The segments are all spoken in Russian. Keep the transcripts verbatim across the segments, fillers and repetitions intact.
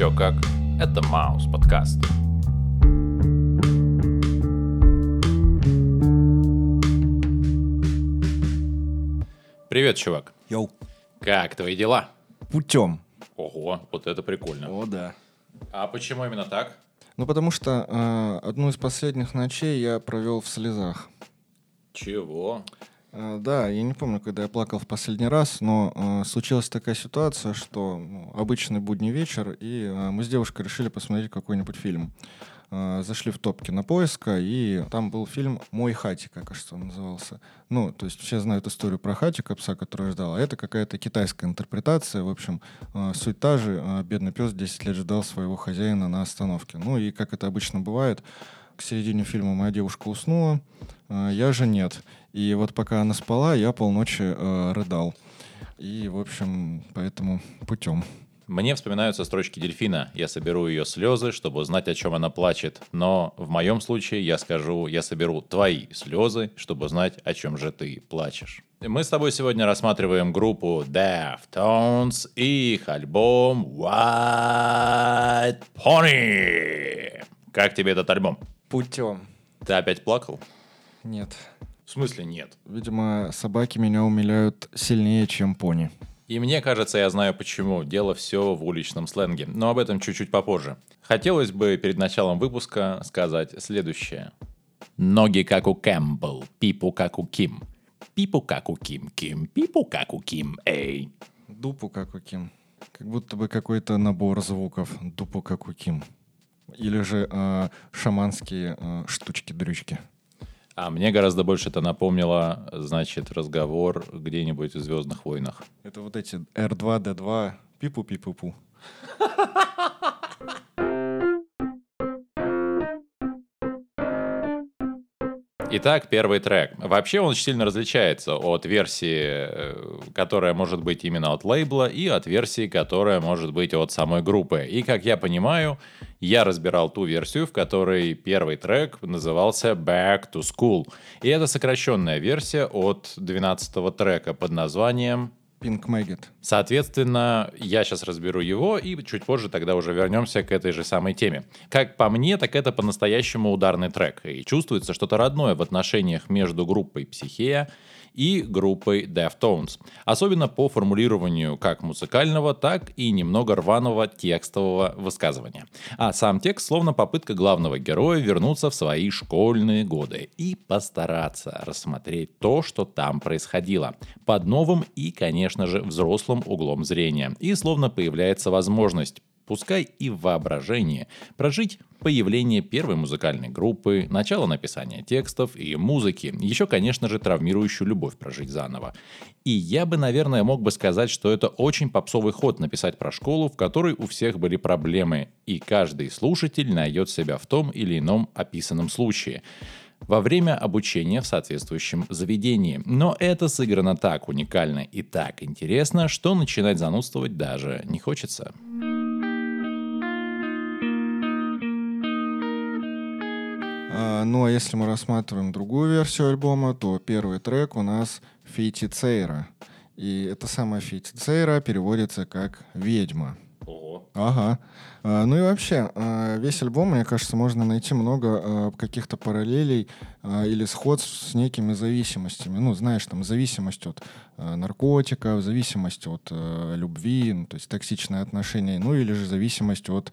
чё как. Это MousePodcast. Привет, чувак. Йоу. Как твои дела? Путем. Ого, вот это прикольно. О, да. А почему именно так? Ну, потому что э, одну из последних ночей я провел в слезах. Чего? Э, да, я не помню, когда я плакал в последний раз, но э, случилась такая ситуация, что ну, обычный будний вечер, и э, мы с девушкой решили посмотреть какой-нибудь фильм. Э, зашли в топ Кинопоиска, и там был фильм «Мой хатик», как кажется, он назывался. Ну, то есть все знают историю про хатика, пса, который ждал, а это какая-то китайская интерпретация. В общем, э, суть та же. Э, бедный пес десять лет ждал своего хозяина на остановке. Ну и, как это обычно бывает, к середине фильма моя девушка уснула, э, я же нет. И вот пока она спала, я полночи э, рыдал. И, в общем, поэтому путем. Мне вспоминаются строчки Дельфина. Я соберу ее слезы, чтобы узнать, о чем она плачет. Но в моем случае я скажу, я соберу твои слезы, чтобы узнать, о чем же ты плачешь. Мы с тобой сегодня рассматриваем группу Deftones и их альбом White Pony. Как тебе этот альбом? Путем. Ты опять плакал? Нет. В смысле нет? Видимо, собаки меня умиляют сильнее, чем пони. И мне кажется, я знаю почему. Дело все в уличном сленге. Но об этом чуть-чуть попозже. Хотелось бы перед началом выпуска сказать следующее. Ноги как у Кэмпбелл, пипу как у Ким. Пипу как у Ким, Ким, пипу как у Ким, эй. Дупу как у Ким. Как будто бы какой-то набор звуков. Дупу как у Ким. Или же э, шаманские э, штучки-дрючки. А мне гораздо больше это напомнило, значит, разговор где-нибудь в «Звездных войнах». Это вот эти эр два дэ два пипу-пипу-пу. Итак, первый трек. Вообще он очень сильно различается от версии, которая может быть именно от лейбла, и от версии, которая может быть от самой группы. И, как я понимаю, я разбирал ту версию, в которой первый трек назывался «Back to School». И это сокращенная версия от двенадцатого трека под названием «Pink Maggot». Соответственно, я сейчас разберу его, и чуть позже тогда уже вернемся к этой же самой теме. Как по мне, так это по-настоящему ударный трек, и чувствуется что-то родное в отношениях между группой «Психея» и группой Deftones. Особенно по формулированию как музыкального, так и немного рваного текстового высказывания. А сам текст словно попытка главного героя вернуться в свои школьные годы и постараться рассмотреть то, что там происходило, под новым и, конечно же, взрослым углом зрения. И словно появляется возможность, пускай и в воображении, прожить появление первой музыкальной группы, начало написания текстов и музыки, еще, конечно же, травмирующую любовь прожить заново. И я бы, наверное, мог бы сказать, что это очень попсовый ход написать про школу, в которой у всех были проблемы, и каждый слушатель найдет себя в том или ином описанном случае во время обучения в соответствующем заведении. Но это сыграно так уникально и так интересно, что начинать занудствовать даже не хочется. Ну, а если мы рассматриваем другую версию альбома, то первый трек у нас «Feiticeira». И эта самая «Feiticeira» переводится как «Ведьма». Ого. Ага. Ну и вообще, весь альбом, мне кажется, можно найти много каких-то параллелей или сходств с некими зависимостями. Ну, знаешь, там, зависимость от наркотиков, зависимость от любви, ну, то есть токсичные отношения, ну или же зависимость от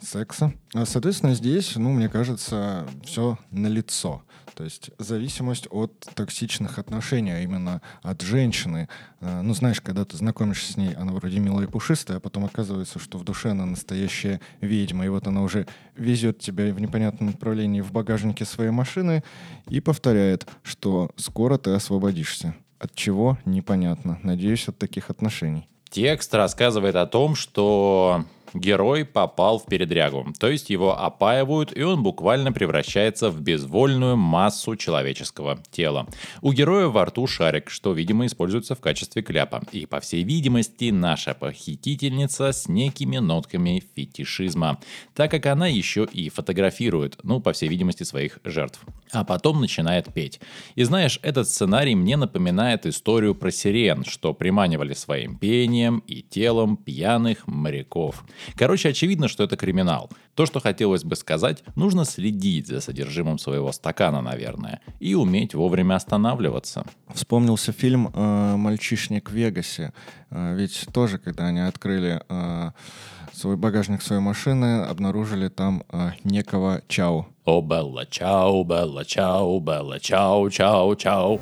секса. Соответственно, здесь, ну, мне кажется, все налицо. То есть зависимость от токсичных отношений, а именно от женщины. Ну, знаешь, когда ты знакомишься с ней, она вроде милая и пушистая, а потом оказывается, что в душе она настоящая ведьма. И вот она уже везет тебя в непонятном направлении в багажнике своей машины и повторяет, что скоро ты освободишься. От чего? Непонятно. Надеюсь, от таких отношений. Текст рассказывает о том, что герой попал в передрягу, то есть его опаивают, и он буквально превращается в безвольную массу человеческого тела. У героя во рту шарик, что, видимо, используется в качестве кляпа. И, по всей видимости, наша похитительница с некими нотками фетишизма, так как она еще и фотографирует, ну, по всей видимости, своих жертв. А потом начинает петь. И знаешь, этот сценарий мне напоминает историю про сирен, что приманивали своим пением и телом пьяных моряков. Короче, очевидно, что это криминал. То, что хотелось бы сказать, нужно следить за содержимым своего стакана, наверное, и уметь вовремя останавливаться. Вспомнился фильм «Мальчишник в Вегасе». Ведь тоже, когда они открыли свой багажник своей машины, обнаружили там некого Чао. О, Белла Чао, Белла Чао, Белла Чао, Чао, Чао.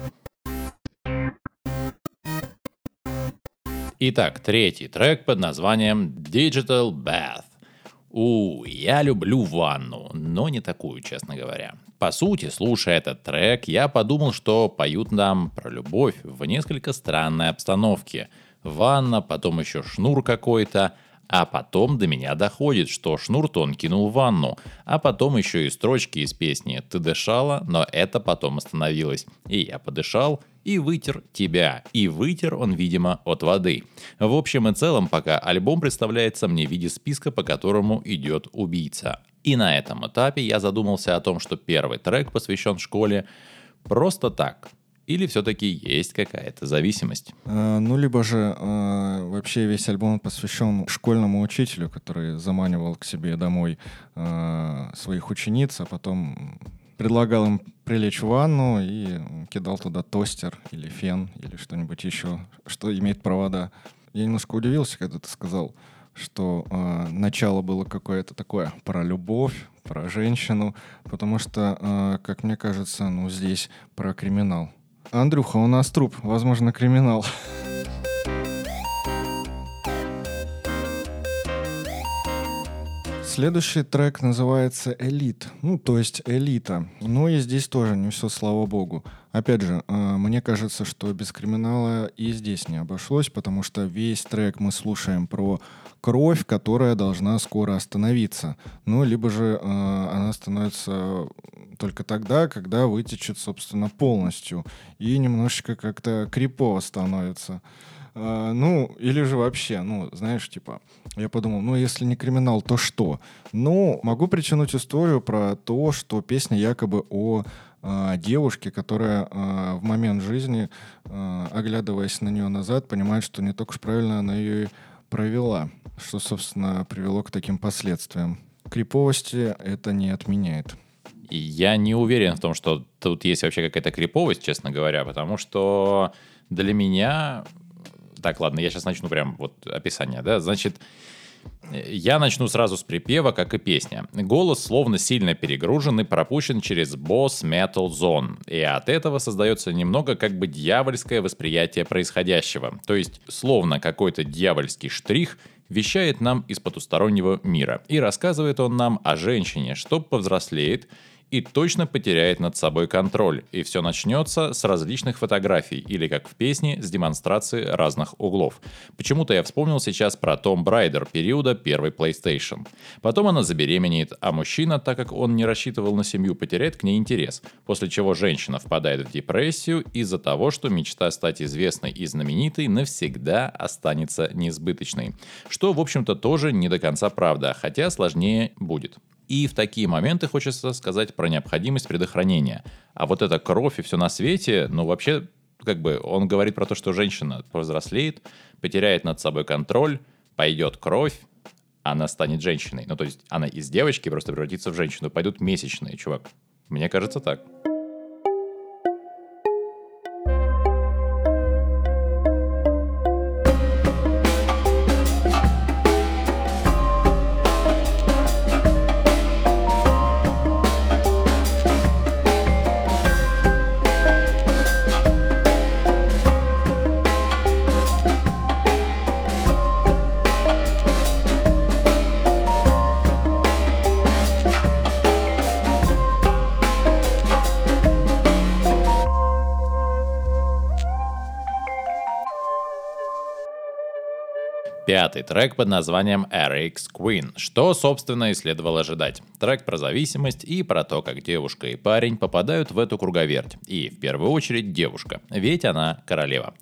Итак, третий трек под названием Digital Bath. У, я люблю ванну, но не такую, честно говоря. По сути, слушая этот трек, я подумал, что поют нам про любовь в несколько странной обстановке. Ванна, потом еще шнур какой-то, а потом до меня доходит, что шнур-то он кинул в ванну, а потом еще и строчки из песни «Ты дышала, но это потом остановилось, и я подышал». И вытер тебя. И вытер он, видимо, от воды. В общем и целом, пока альбом представляется мне в виде списка, по которому идет убийца. И на этом этапе я задумался о том, что первый трек посвящен школе просто так. Или все-таки есть какая-то зависимость? А, ну, либо же а, вообще весь альбом посвящен школьному учителю, который заманивал к себе домой а, своих учениц, а потом... предлагал им прилечь в ванну и кидал туда тостер или фен, или что-нибудь еще, что имеет провода. Я немножко удивился, когда ты сказал, что э, начало было какое-то такое про любовь, про женщину, потому что, э, как мне кажется, ну здесь про криминал. Андрюха, у нас труп, возможно, криминал. Следующий трек называется «Элит», ну, то есть «Элита». Ну и здесь тоже не все, слава богу. Опять же, мне кажется, что без криминала и здесь не обошлось, потому что весь трек мы слушаем про кровь, которая должна скоро остановиться. Ну, либо же она становится только тогда, когда вытечет, собственно, полностью. И немножечко как-то крипово становится. Uh, ну, или же вообще, ну, знаешь, типа, я подумал, ну, если не криминал, то что? Ну, могу притянуть историю про то, что песня якобы о uh, девушке, которая uh, в момент жизни, uh, оглядываясь на нее назад, понимает, что не так уж правильно она ее и провела, что, собственно, привело к таким последствиям. Криповости это не отменяет. И я не уверен в том, что тут есть вообще какая-то криповость, честно говоря, потому что для меня... Так, ладно, я сейчас начну прям вот описание, да, значит, я начну сразу с припева, как и песня. Голос словно сильно перегружен и пропущен через Boss Metal Zone, и от этого создается немного как бы дьявольское восприятие происходящего, то есть словно какой-то дьявольский штрих вещает нам из потустороннего мира, и рассказывает он нам о женщине, что повзрослеет, и точно потеряет над собой контроль, и все начнется с различных фотографий, или, как в песне, с демонстрации разных углов. Почему-то я вспомнил сейчас про Том Брайдер периода первой PlayStation. Потом она забеременеет, а мужчина, так как он не рассчитывал на семью, потеряет к ней интерес, после чего женщина впадает в депрессию из-за того, что мечта стать известной и знаменитой навсегда останется несбыточной. Что, в общем-то, тоже не до конца правда, хотя сложнее будет. И в такие моменты хочется сказать про необходимость предохранения. А вот эта кровь и все на свете, ну вообще, как бы, он говорит про то, что женщина повзрослеет, потеряет над собой контроль, пойдет кровь, она станет женщиной. Ну то есть она из девочки просто превратится в женщину, пойдут месячные, чувак. Мне кажется так. Пятый трек под названием эр икс Queen, что, собственно, и следовало ожидать. Трек про зависимость и про то, как девушка и парень попадают в эту круговерть. И, в первую очередь, девушка, ведь она королева.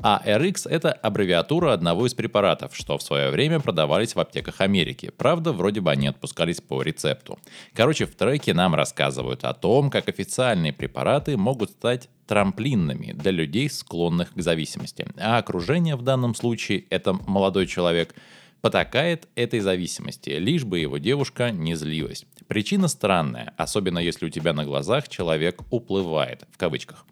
А эр икс — это аббревиатура одного из препаратов, что в свое время продавались в аптеках Америки. Правда, вроде бы они отпускались по рецепту. Короче, в треке нам рассказывают о том, как официальные препараты могут стать трамплинами для людей, склонных к зависимости. А окружение в данном случае — это молодой человек, потакает этой зависимости, лишь бы его девушка не злилась. Причина странная, особенно если у тебя на глазах человек «уплывает», в кавычках.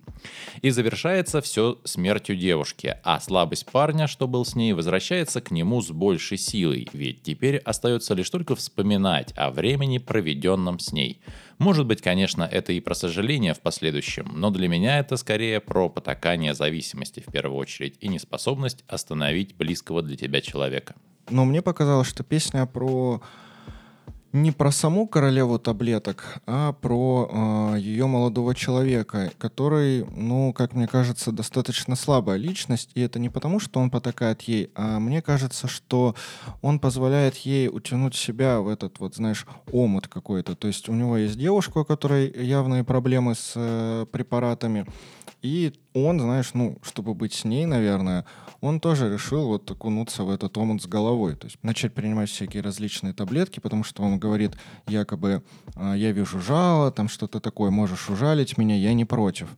И завершается все смертью девушки, а слабость парня, что был с ней, возвращается к нему с большей силой, ведь теперь остается лишь только вспоминать о времени, проведенном с ней. Может быть, конечно, это и про сожаление в последующем, но для меня это скорее про потакание зависимости в первую очередь и неспособность остановить близкого для тебя человека. Но мне показалось, что песня про... не про саму королеву таблеток, а про э, ее молодого человека, который, ну, как мне кажется, достаточно слабая личность. И это не потому, что он потакает ей, а мне кажется, что он позволяет ей утянуть себя в этот, вот, знаешь, омут какой-то. То есть у него есть девушка, у которой явные проблемы с э, препаратами. И он, знаешь, ну, чтобы быть с ней, наверное, он тоже решил вот окунуться в этот омут с головой. То есть начать принимать всякие различные таблетки, потому что он говорит якобы «я вижу жало», там что-то такое, «можешь ужалить меня, я не против».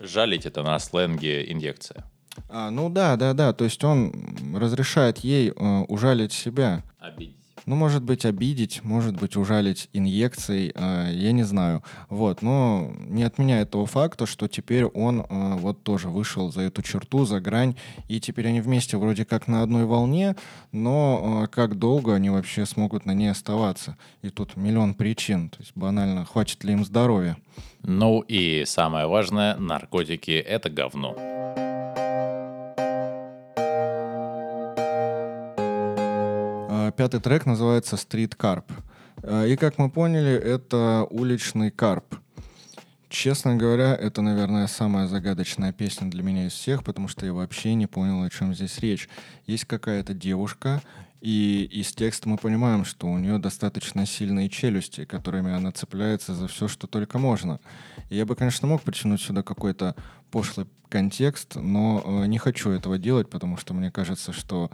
Жалить — это на сленге инъекция. А, ну да, да, да. То есть он разрешает ей э, ужалить себя. Обидеть. Ну, может быть, обидеть, может быть, ужалить инъекцией, э, я не знаю. Вот, но не отменяет того факта, что теперь он э, вот тоже вышел за эту черту, за грань, и теперь они вместе вроде как на одной волне, но э, как долго они вообще смогут на ней оставаться? И тут миллион причин, то есть банально, хватит ли им здоровья? Ну и самое важное, наркотики — это говно. Пятый трек называется «Street Carp». И, как мы поняли, это уличный карп. Честно говоря, это, наверное, самая загадочная песня для меня из всех, потому что я вообще не понял, о чем здесь речь. Есть какая-то девушка, и из текста мы понимаем, что у нее достаточно сильные челюсти, которыми она цепляется за все, что только можно. И я бы, конечно, мог притянуть сюда какой-то пошлый контекст, но э, не хочу этого делать, потому что мне кажется, что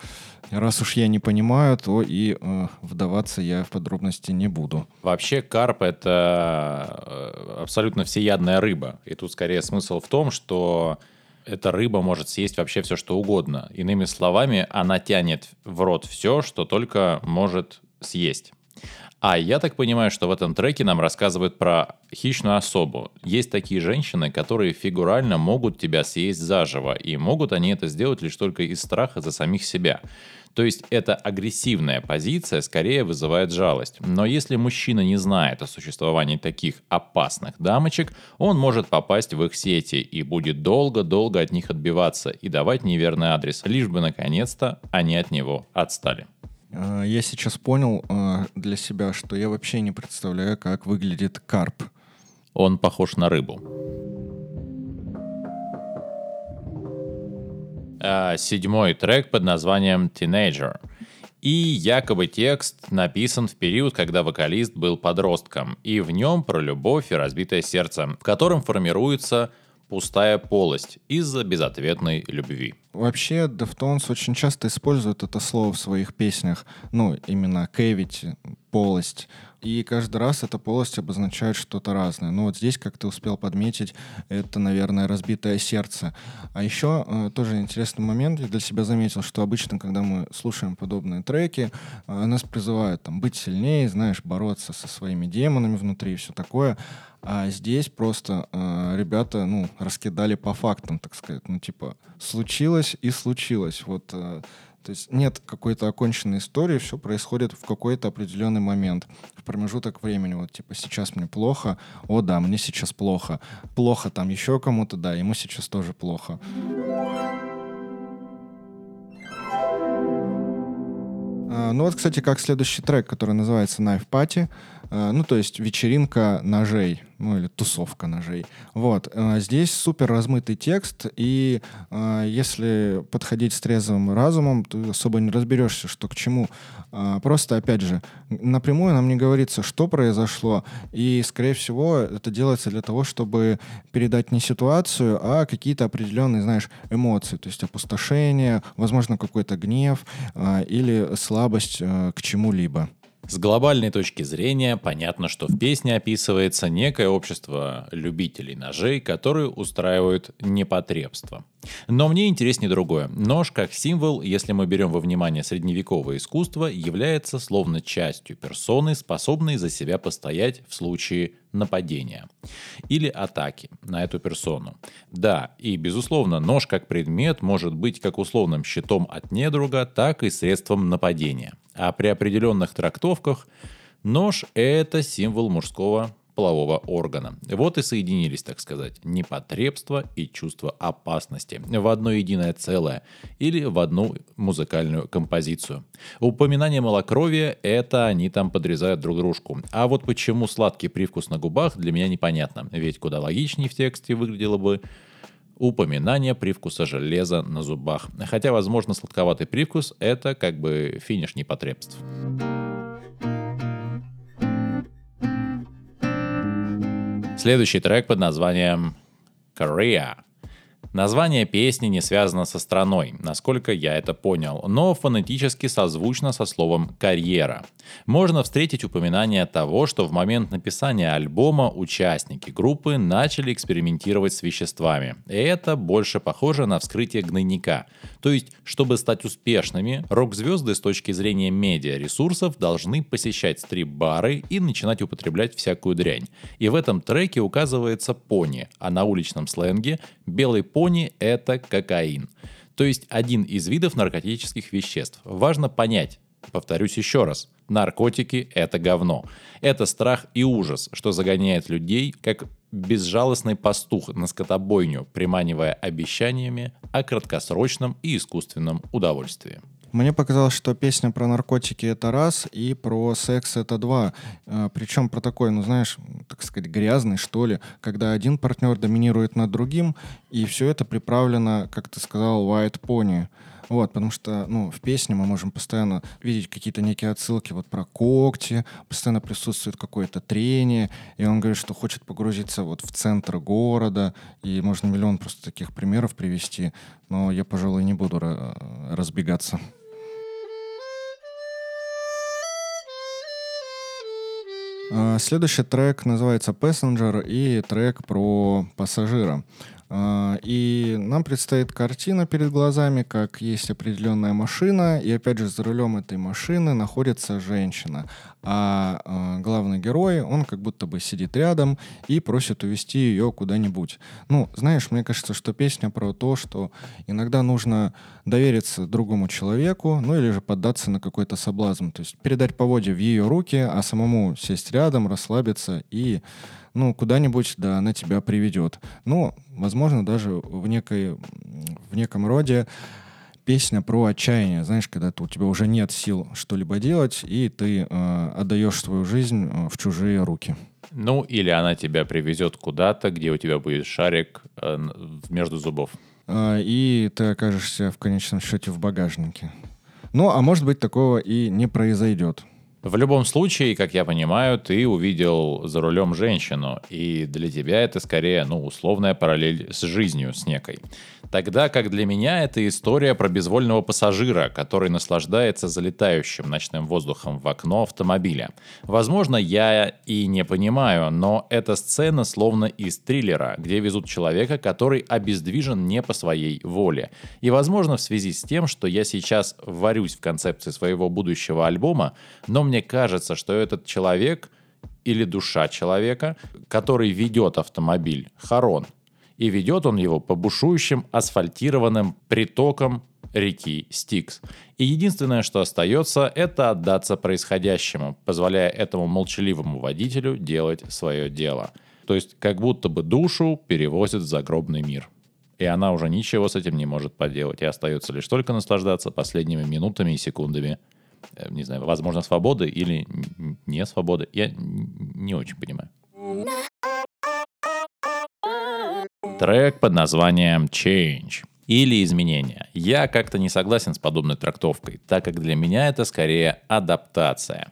раз уж я не понимаю, то и э, вдаваться я в подробности не буду. Вообще карп — это абсолютно всеядная рыба. И тут скорее смысл в том, что эта рыба может съесть вообще все, что угодно. Иными словами, она тянет в рот все, что только может съесть. А я так понимаю, что в этом треке нам рассказывают про хищную особу. Есть такие женщины, которые фигурально могут тебя съесть заживо, и могут они это сделать лишь только из страха за самих себя. То есть эта агрессивная позиция скорее вызывает жалость. Но если мужчина не знает о существовании таких опасных дамочек, он может попасть в их сети и будет долго-долго от них отбиваться и давать неверный адрес, лишь бы наконец-то они от него отстали. Я сейчас понял для себя, что я вообще не представляю, как выглядит карп. Он похож на рыбу. Седьмой трек под названием «Teenager». И якобы текст написан в период, когда вокалист был подростком, и в нем про любовь и разбитое сердце, в котором формируется пустая полость из-за безответной любви. Вообще, Deftones очень часто используют это слово в своих песнях. Ну, именно cavity, полость. И каждый раз эта полость обозначает что-то разное. Ну вот здесь, как ты успел подметить, это, наверное, разбитое сердце. А еще э, тоже интересный момент. Я для себя заметил, что обычно, когда мы слушаем подобные треки, э, нас призывают там быть сильнее, знаешь, бороться со своими демонами внутри и все такое. А здесь просто э, ребята, ну, раскидали по фактам, так сказать. Ну, типа, случилось и случилось. Вот, э, то есть нет какой-то оконченной истории, все происходит в какой-то определенный момент, в промежуток времени. Вот, типа, сейчас мне плохо, о, да, мне сейчас плохо. Плохо там еще кому-то, да, ему сейчас тоже плохо. Ну вот, кстати, как следующий трек, который называется «Knife Party», ну, то есть вечеринка ножей, ну, или тусовка ножей. Вот. Здесь супер размытый текст, и если подходить с трезвым разумом, ты особо не разберешься, что к чему. Просто, опять же, напрямую нам не говорится, что произошло, и, скорее всего, это делается для того, чтобы передать не ситуацию, а какие-то определенные, знаешь, эмоции, то есть опустошение, возможно, какой-то гнев или слабость к чему-либо. С глобальной точки зрения понятно, что в песне описывается некое общество любителей ножей, которые устраивают непотребство. Но мне интереснее другое. Нож как символ, если мы берем во внимание средневековое искусство, является словно частью персоны, способной за себя постоять в случае нападения или атаки на эту персону. Да, и безусловно, нож как предмет может быть как условным щитом от недруга, так и средством нападения. А при определенных трактовках нож – это символ мужского полового органа. Вот и соединились, так сказать, непотребство и чувство опасности в одно единое целое или в одну музыкальную композицию. Упоминание малокровия – это они там подрезают друг дружку. А вот почему сладкий привкус на губах, для меня непонятно. Ведь куда логичнее в тексте выглядело бы упоминание привкуса железа на зубах. Хотя, возможно, сладковатый привкус – это как бы финиш непотребств. Следующий трек под названием «Korea». Название песни не связано со страной, насколько я это понял, но фонетически созвучно со словом «карьера». Можно встретить упоминание того, что в момент написания альбома участники группы начали экспериментировать с веществами. И это больше похоже на вскрытие гнойника. То есть, чтобы стать успешными, рок-звезды с точки зрения медиа-ресурсов должны посещать стрип-бары и начинать употреблять всякую дрянь. И в этом треке указывается пони, а на уличном сленге белый пони — это кокаин. То есть один из видов наркотических веществ. Важно понять, повторюсь еще раз, наркотики — это говно. Это страх и ужас, что загоняет людей, как безжалостный пастух на скотобойню, приманивая обещаниями о краткосрочном и искусственном удовольствии. Мне показалось, что песня про наркотики — это раз, и про секс — это два. Причем про такой, ну знаешь, так сказать, грязный, что ли, когда один партнер доминирует над другим, и все это приправлено, как ты сказал, White Pony. Вот, потому что, ну, в песне мы можем постоянно видеть какие-то некие отсылки вот про когти, постоянно присутствует какое-то трение, и он говорит, что хочет погрузиться вот в центр города, и можно миллион просто таких примеров привести, но я, пожалуй, не буду разбегаться. Следующий трек называется «Passenger», и трек про пассажира. И нам предстоит картина перед глазами, как есть определенная машина, и опять же за рулем этой машины находится женщина. А главный герой, он как будто бы сидит рядом и просит увезти ее куда-нибудь. Ну, знаешь, мне кажется, что песня про то, что иногда нужно довериться другому человеку, ну или же поддаться на какой-то соблазн. То есть передать поводья в ее руки, а самому сесть рядом, расслабиться и, ну, куда-нибудь, да, она тебя приведет. Ну, возможно, даже в, некой, в неком роде песня про отчаяние. Знаешь, когда ты, у тебя уже нет сил что-либо делать, и ты э, отдаешь свою жизнь в чужие руки. Ну, или она тебя привезет куда-то, где у тебя будет шарик э, между зубов. И ты окажешься в конечном счете в багажнике. Ну, а может быть, такого и не произойдет. В любом случае, как я понимаю, ты увидел за рулем женщину, и для тебя это скорее, ну, условная параллель с жизнью, с некой. Тогда как для меня это история про безвольного пассажира, который наслаждается залетающим ночным воздухом в окно автомобиля. Возможно, я и не понимаю, но эта сцена словно из триллера, где везут человека, который обездвижен не по своей воле. И, возможно, в связи с тем, что я сейчас варюсь в концепции своего будущего альбома, но мне Мне кажется, что этот человек или душа человека, который ведет автомобиль, Харон, и ведет он его по бушующим асфальтированным притокам реки Стикс. И единственное, что остается, это отдаться происходящему, позволяя этому молчаливому водителю делать свое дело. То есть как будто бы душу перевозят в загробный мир. И она уже ничего с этим не может поделать, и остается лишь только наслаждаться последними минутами и секундами. Не знаю, возможно, свободы или не свободы. Я не очень понимаю. Трек под названием «Change» или «Изменения». Я как-то не согласен с подобной трактовкой, так как для меня это скорее адаптация.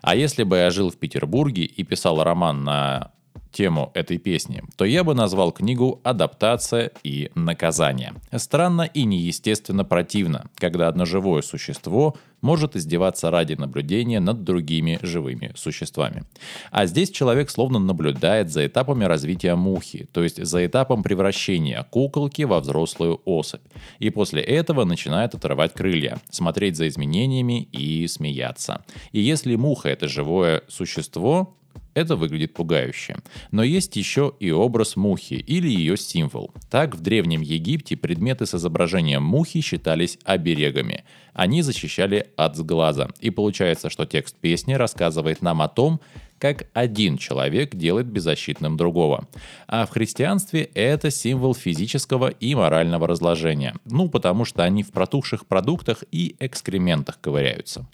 А если бы я жил в Петербурге и писал роман на тему этой песни, то я бы назвал книгу «Адаптация и наказание». Странно и неестественно противно, когда одно живое существо может издеваться ради наблюдения над другими живыми существами. А здесь человек словно наблюдает за этапами развития мухи, то есть за этапом превращения куколки во взрослую особь. И после этого начинает отрывать крылья, смотреть за изменениями и смеяться. И если муха — это живое существо, это выглядит пугающе. Но есть еще и образ мухи или ее символ. Так, в Древнем Египте предметы с изображением мухи считались оберегами. Они защищали от сглаза. И получается, что текст песни рассказывает нам о том, как один человек делает беззащитным другого. А в христианстве это символ физического и морального разложения. Ну, потому что они в протухших продуктах и экскрементах ковыряются.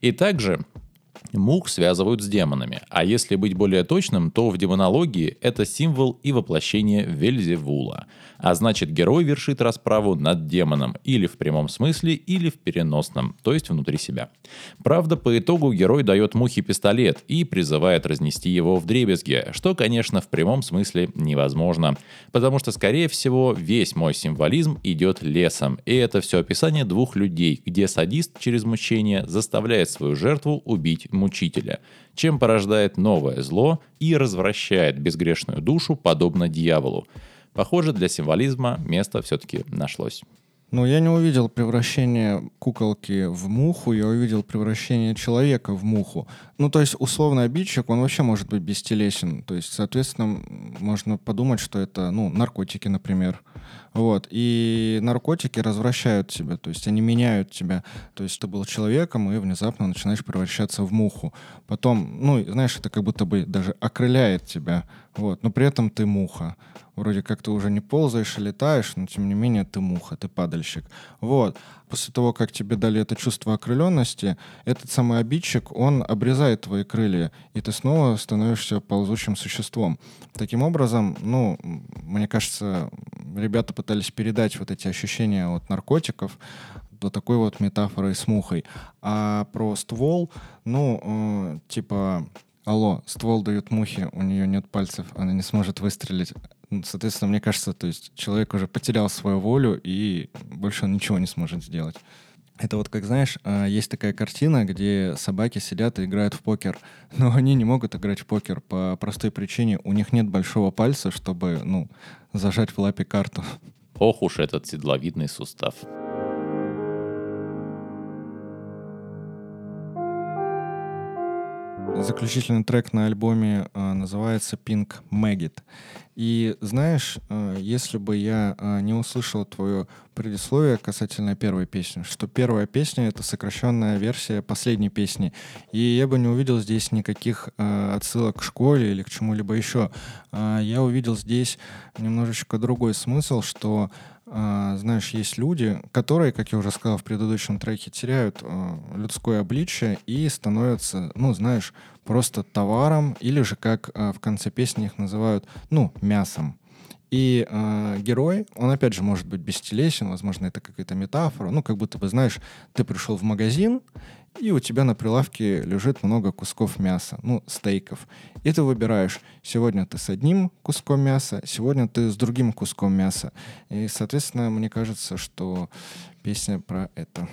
И также мух связывают с демонами, а если быть более точным, то в демонологии это символ и воплощение Вельзевула. А значит, герой вершит расправу над демоном или в прямом смысле, или в переносном, то есть внутри себя. Правда, по итогу герой дает мухе пистолет и призывает разнести его вдребезги, что, конечно, в прямом смысле невозможно, потому что, скорее всего, весь мой символизм идет лесом, и это все описание двух людей, где садист через мучение заставляет свою жертву убить мучителя, чем порождает новое зло и развращает безгрешную душу, подобно дьяволу. Похоже, для символизма место все-таки нашлось. Но я не увидел превращение куколки в муху, я увидел превращение человека в муху. Ну, то есть, условный обидчик, он вообще может быть бестелесен. То есть, соответственно, можно подумать, что это, ну, наркотики, например. Вот. И наркотики развращают тебя, то есть они меняют тебя. То есть ты был человеком, и внезапно начинаешь превращаться в муху. Потом, ну, знаешь, это как будто бы даже окрыляет тебя. Вот. Но при этом ты муха. Вроде как ты уже не ползаешь и летаешь, но тем не менее ты муха, ты падальщик. Вот. После того, как тебе дали это чувство окрыленности, этот самый обидчик, он обрезает твои крылья, и ты снова становишься ползучим существом. Таким образом, ну, мне кажется, ребята пытались передать вот эти ощущения от наркотиков до такой вот метафоры с мухой. А про ствол, ну, э, типа, алло, ствол дают мухе, у нее нет пальцев, она не сможет выстрелить. Соответственно, мне кажется, то есть человек уже потерял свою волю, и больше он ничего не сможет сделать. Это вот, как знаешь, есть такая картина, где собаки сидят и играют в покер, но они не могут играть в покер по простой причине. У них нет большого пальца, чтобы, ну, зажать в лапе карту. Ох уж этот седловидный сустав. Заключительный трек на альбоме э, называется «Pink Maggot». И знаешь, э, если бы я э, не услышал твое предисловие касательно первой песни, что первая песня — это сокращенная версия последней песни, и я бы не увидел здесь никаких э, отсылок к школе или к чему-либо еще. Э, я увидел здесь немножечко другой смысл, что, э, знаешь, есть люди, которые, как я уже сказал в предыдущем треке, теряют э, людское обличие и становятся, ну, знаешь, просто товаром, или же, как э, в конце песни их называют, ну, мясом. И э, герой, он опять же может быть бестелесен, возможно, это какая-то метафора, ну, как будто бы, знаешь, ты пришел в магазин, и у тебя на прилавке лежит много кусков мяса, ну, стейков. И ты выбираешь, сегодня ты с одним куском мяса, сегодня ты с другим куском мяса. И, соответственно, мне кажется, что песня про это.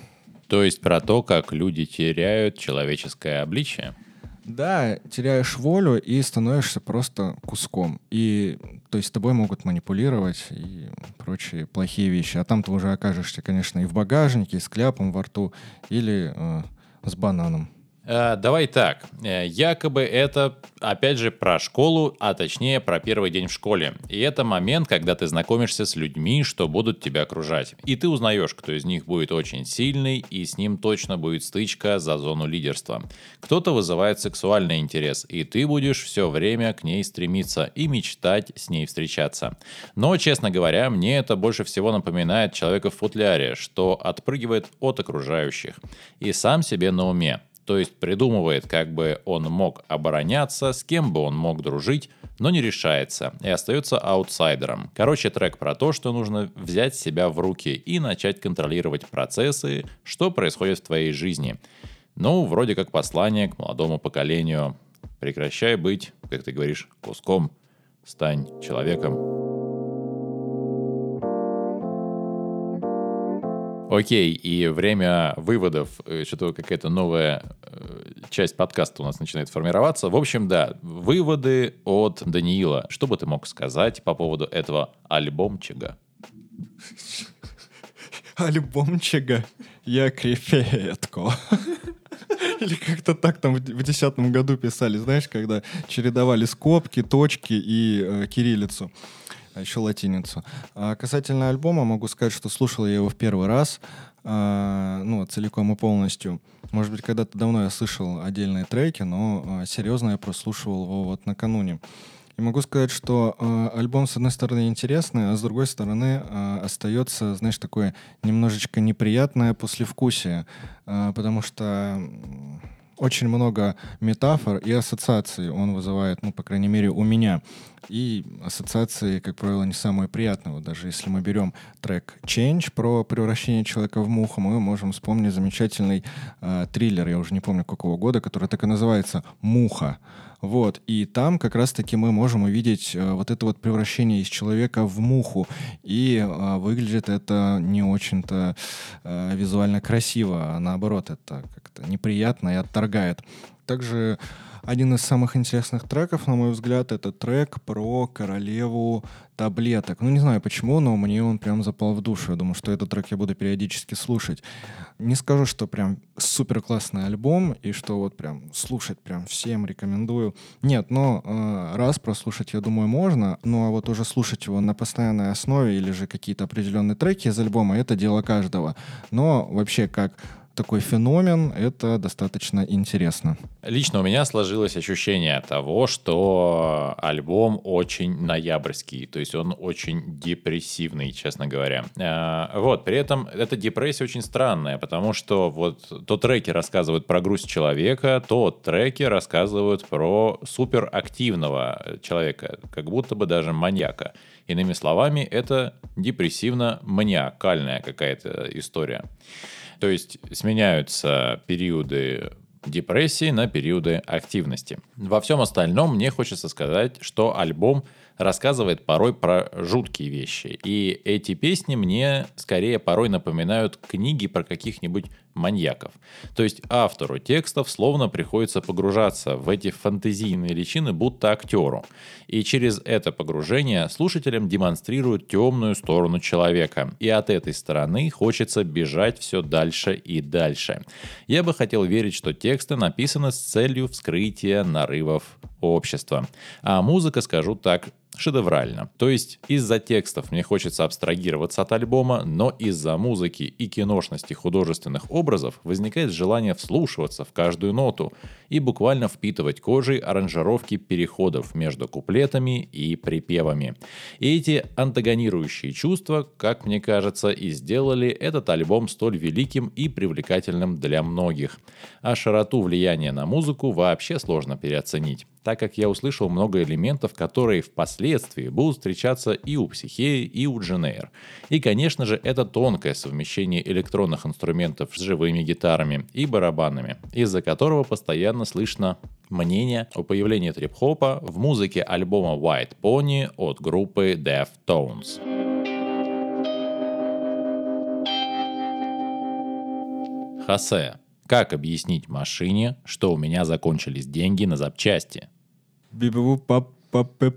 То есть про то, как люди теряют человеческое обличие? Да, теряешь волю и становишься просто куском. И, то есть, тобой могут манипулировать и прочие плохие вещи. А там ты уже окажешься, конечно, и в багажнике, и с кляпом во рту, или э, с бананом. А, давай так. Якобы это, опять же, про школу, а точнее про первый день в школе. И это момент, когда ты знакомишься с людьми, что будут тебя окружать. И ты узнаешь, кто из них будет очень сильный, и с ним точно будет стычка за зону лидерства. Кто-то вызывает сексуальный интерес, и ты будешь все время к ней стремиться и мечтать с ней встречаться. Но, честно говоря, мне это больше всего напоминает человека в футляре, что отпрыгивает от окружающих. И сам себе на уме. То есть придумывает, как бы он мог обороняться, с кем бы он мог дружить, но не решается и остается аутсайдером. Короче, трек про то, что нужно взять себя в руки и начать контролировать процессы, что происходит в твоей жизни. Ну, вроде как послание к молодому поколению. Прекращай быть, как ты говоришь, куском. Стань человеком. Окей, и время выводов, что-то какая-то новая часть подкаста у нас начинает формироваться. В общем, да, выводы от Даниила. Что бы ты мог сказать по поводу этого альбомчика? Альбомчика? Я крепетко. Или как-то так там в две тысячи десятом году писали, знаешь, когда чередовали скобки, точки и э, кириллицу. А еще латиницу. А касательно альбома, могу сказать, что слушал я его в первый раз, а, ну, целиком и полностью. Может быть, когда-то давно я слышал отдельные треки, но а, серьезно я прослушивал его вот накануне. И могу сказать, что а, альбом, с одной стороны, интересный, а с другой стороны, а, остается, знаешь, такое немножечко неприятное послевкусие, а, потому что... Очень много метафор и ассоциаций он вызывает, ну, по крайней мере, у меня. И ассоциации, как правило, не самые приятные. Вот даже если мы берем трек «Change» про превращение человека в муху, мы можем вспомнить замечательный э, триллер, я уже не помню какого года, который так и называется «Муха». Вот. И там как раз-таки мы можем увидеть э, вот это вот превращение из человека в муху. И э, выглядит это не очень-то э, визуально красиво, а наоборот, это как-то неприятно и отторгает. Также один из самых интересных треков, на мой взгляд, это трек про королеву таблеток. Ну, не знаю почему, но мне он прям запал в душу. Я думаю, что этот трек я буду периодически слушать. Не скажу, что прям супер-классный альбом, и что вот прям слушать прям всем рекомендую. Нет, но э, раз прослушать, я думаю, можно. Ну, а вот уже слушать его на постоянной основе или же какие-то определенные треки из альбома — это дело каждого. Но вообще как... такой феномен, это достаточно интересно. Лично у меня сложилось ощущение того, что альбом очень ноябрьский, то есть он очень депрессивный, честно говоря. Вот, при этом эта депрессия очень странная, потому что вот то треки рассказывают про грусть человека, то треки рассказывают про суперактивного человека, как будто бы даже маньяка. Иными словами, это депрессивно-маниакальная какая-то история. То есть сменяются периоды депрессии на периоды активности. Во всем остальном мне хочется сказать, что альбом рассказывает порой про жуткие вещи. И эти песни мне скорее порой напоминают книги про каких-нибудь маньяков. То есть автору текстов словно приходится погружаться в эти фантазийные личины, будто актеру. И через это погружение слушателям демонстрируют темную сторону человека. И от этой стороны хочется бежать все дальше и дальше. Я бы хотел верить, что тексты написаны с целью вскрытия нарывов общества. А музыка, скажу так, шедеврально. То есть из-за текстов мне хочется абстрагироваться от альбома, но из-за музыки и киношности художественных образов возникает желание вслушиваться в каждую ноту и буквально впитывать кожей аранжировки переходов между куплетами и припевами. И эти антагонирующие чувства, как мне кажется, и сделали этот альбом столь великим и привлекательным для многих. А широту влияния на музыку вообще сложно переоценить, так как я услышал много элементов, которые впоследствии будут встречаться и у Психеи, и у Дженейр. И, конечно же, это тонкое совмещение электронных инструментов с живыми гитарами и барабанами, из-за которого постоянно слышно мнение о появлении трип-хопа в музыке альбома White Pony от группы Deftones. Хосе, как объяснить машине, что у меня закончились деньги на запчасти? Бибу пап пап пеп.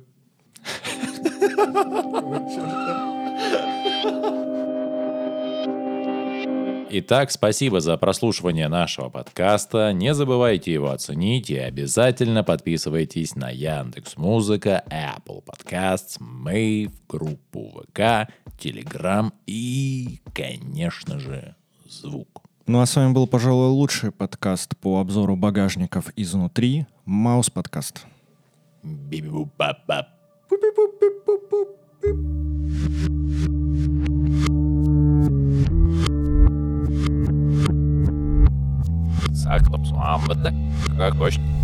Итак, спасибо за прослушивание нашего подкаста. Не забывайте его оценить и обязательно подписывайтесь на Яндекс.Музыка, Apple Podcasts, Mave, группу вэ ка, Telegram и, конечно же, звук. Ну а с вами был, пожалуй, лучший подкаст по обзору багажников изнутри MousePodcast. Би-би-бу-ба-ба. Как очень.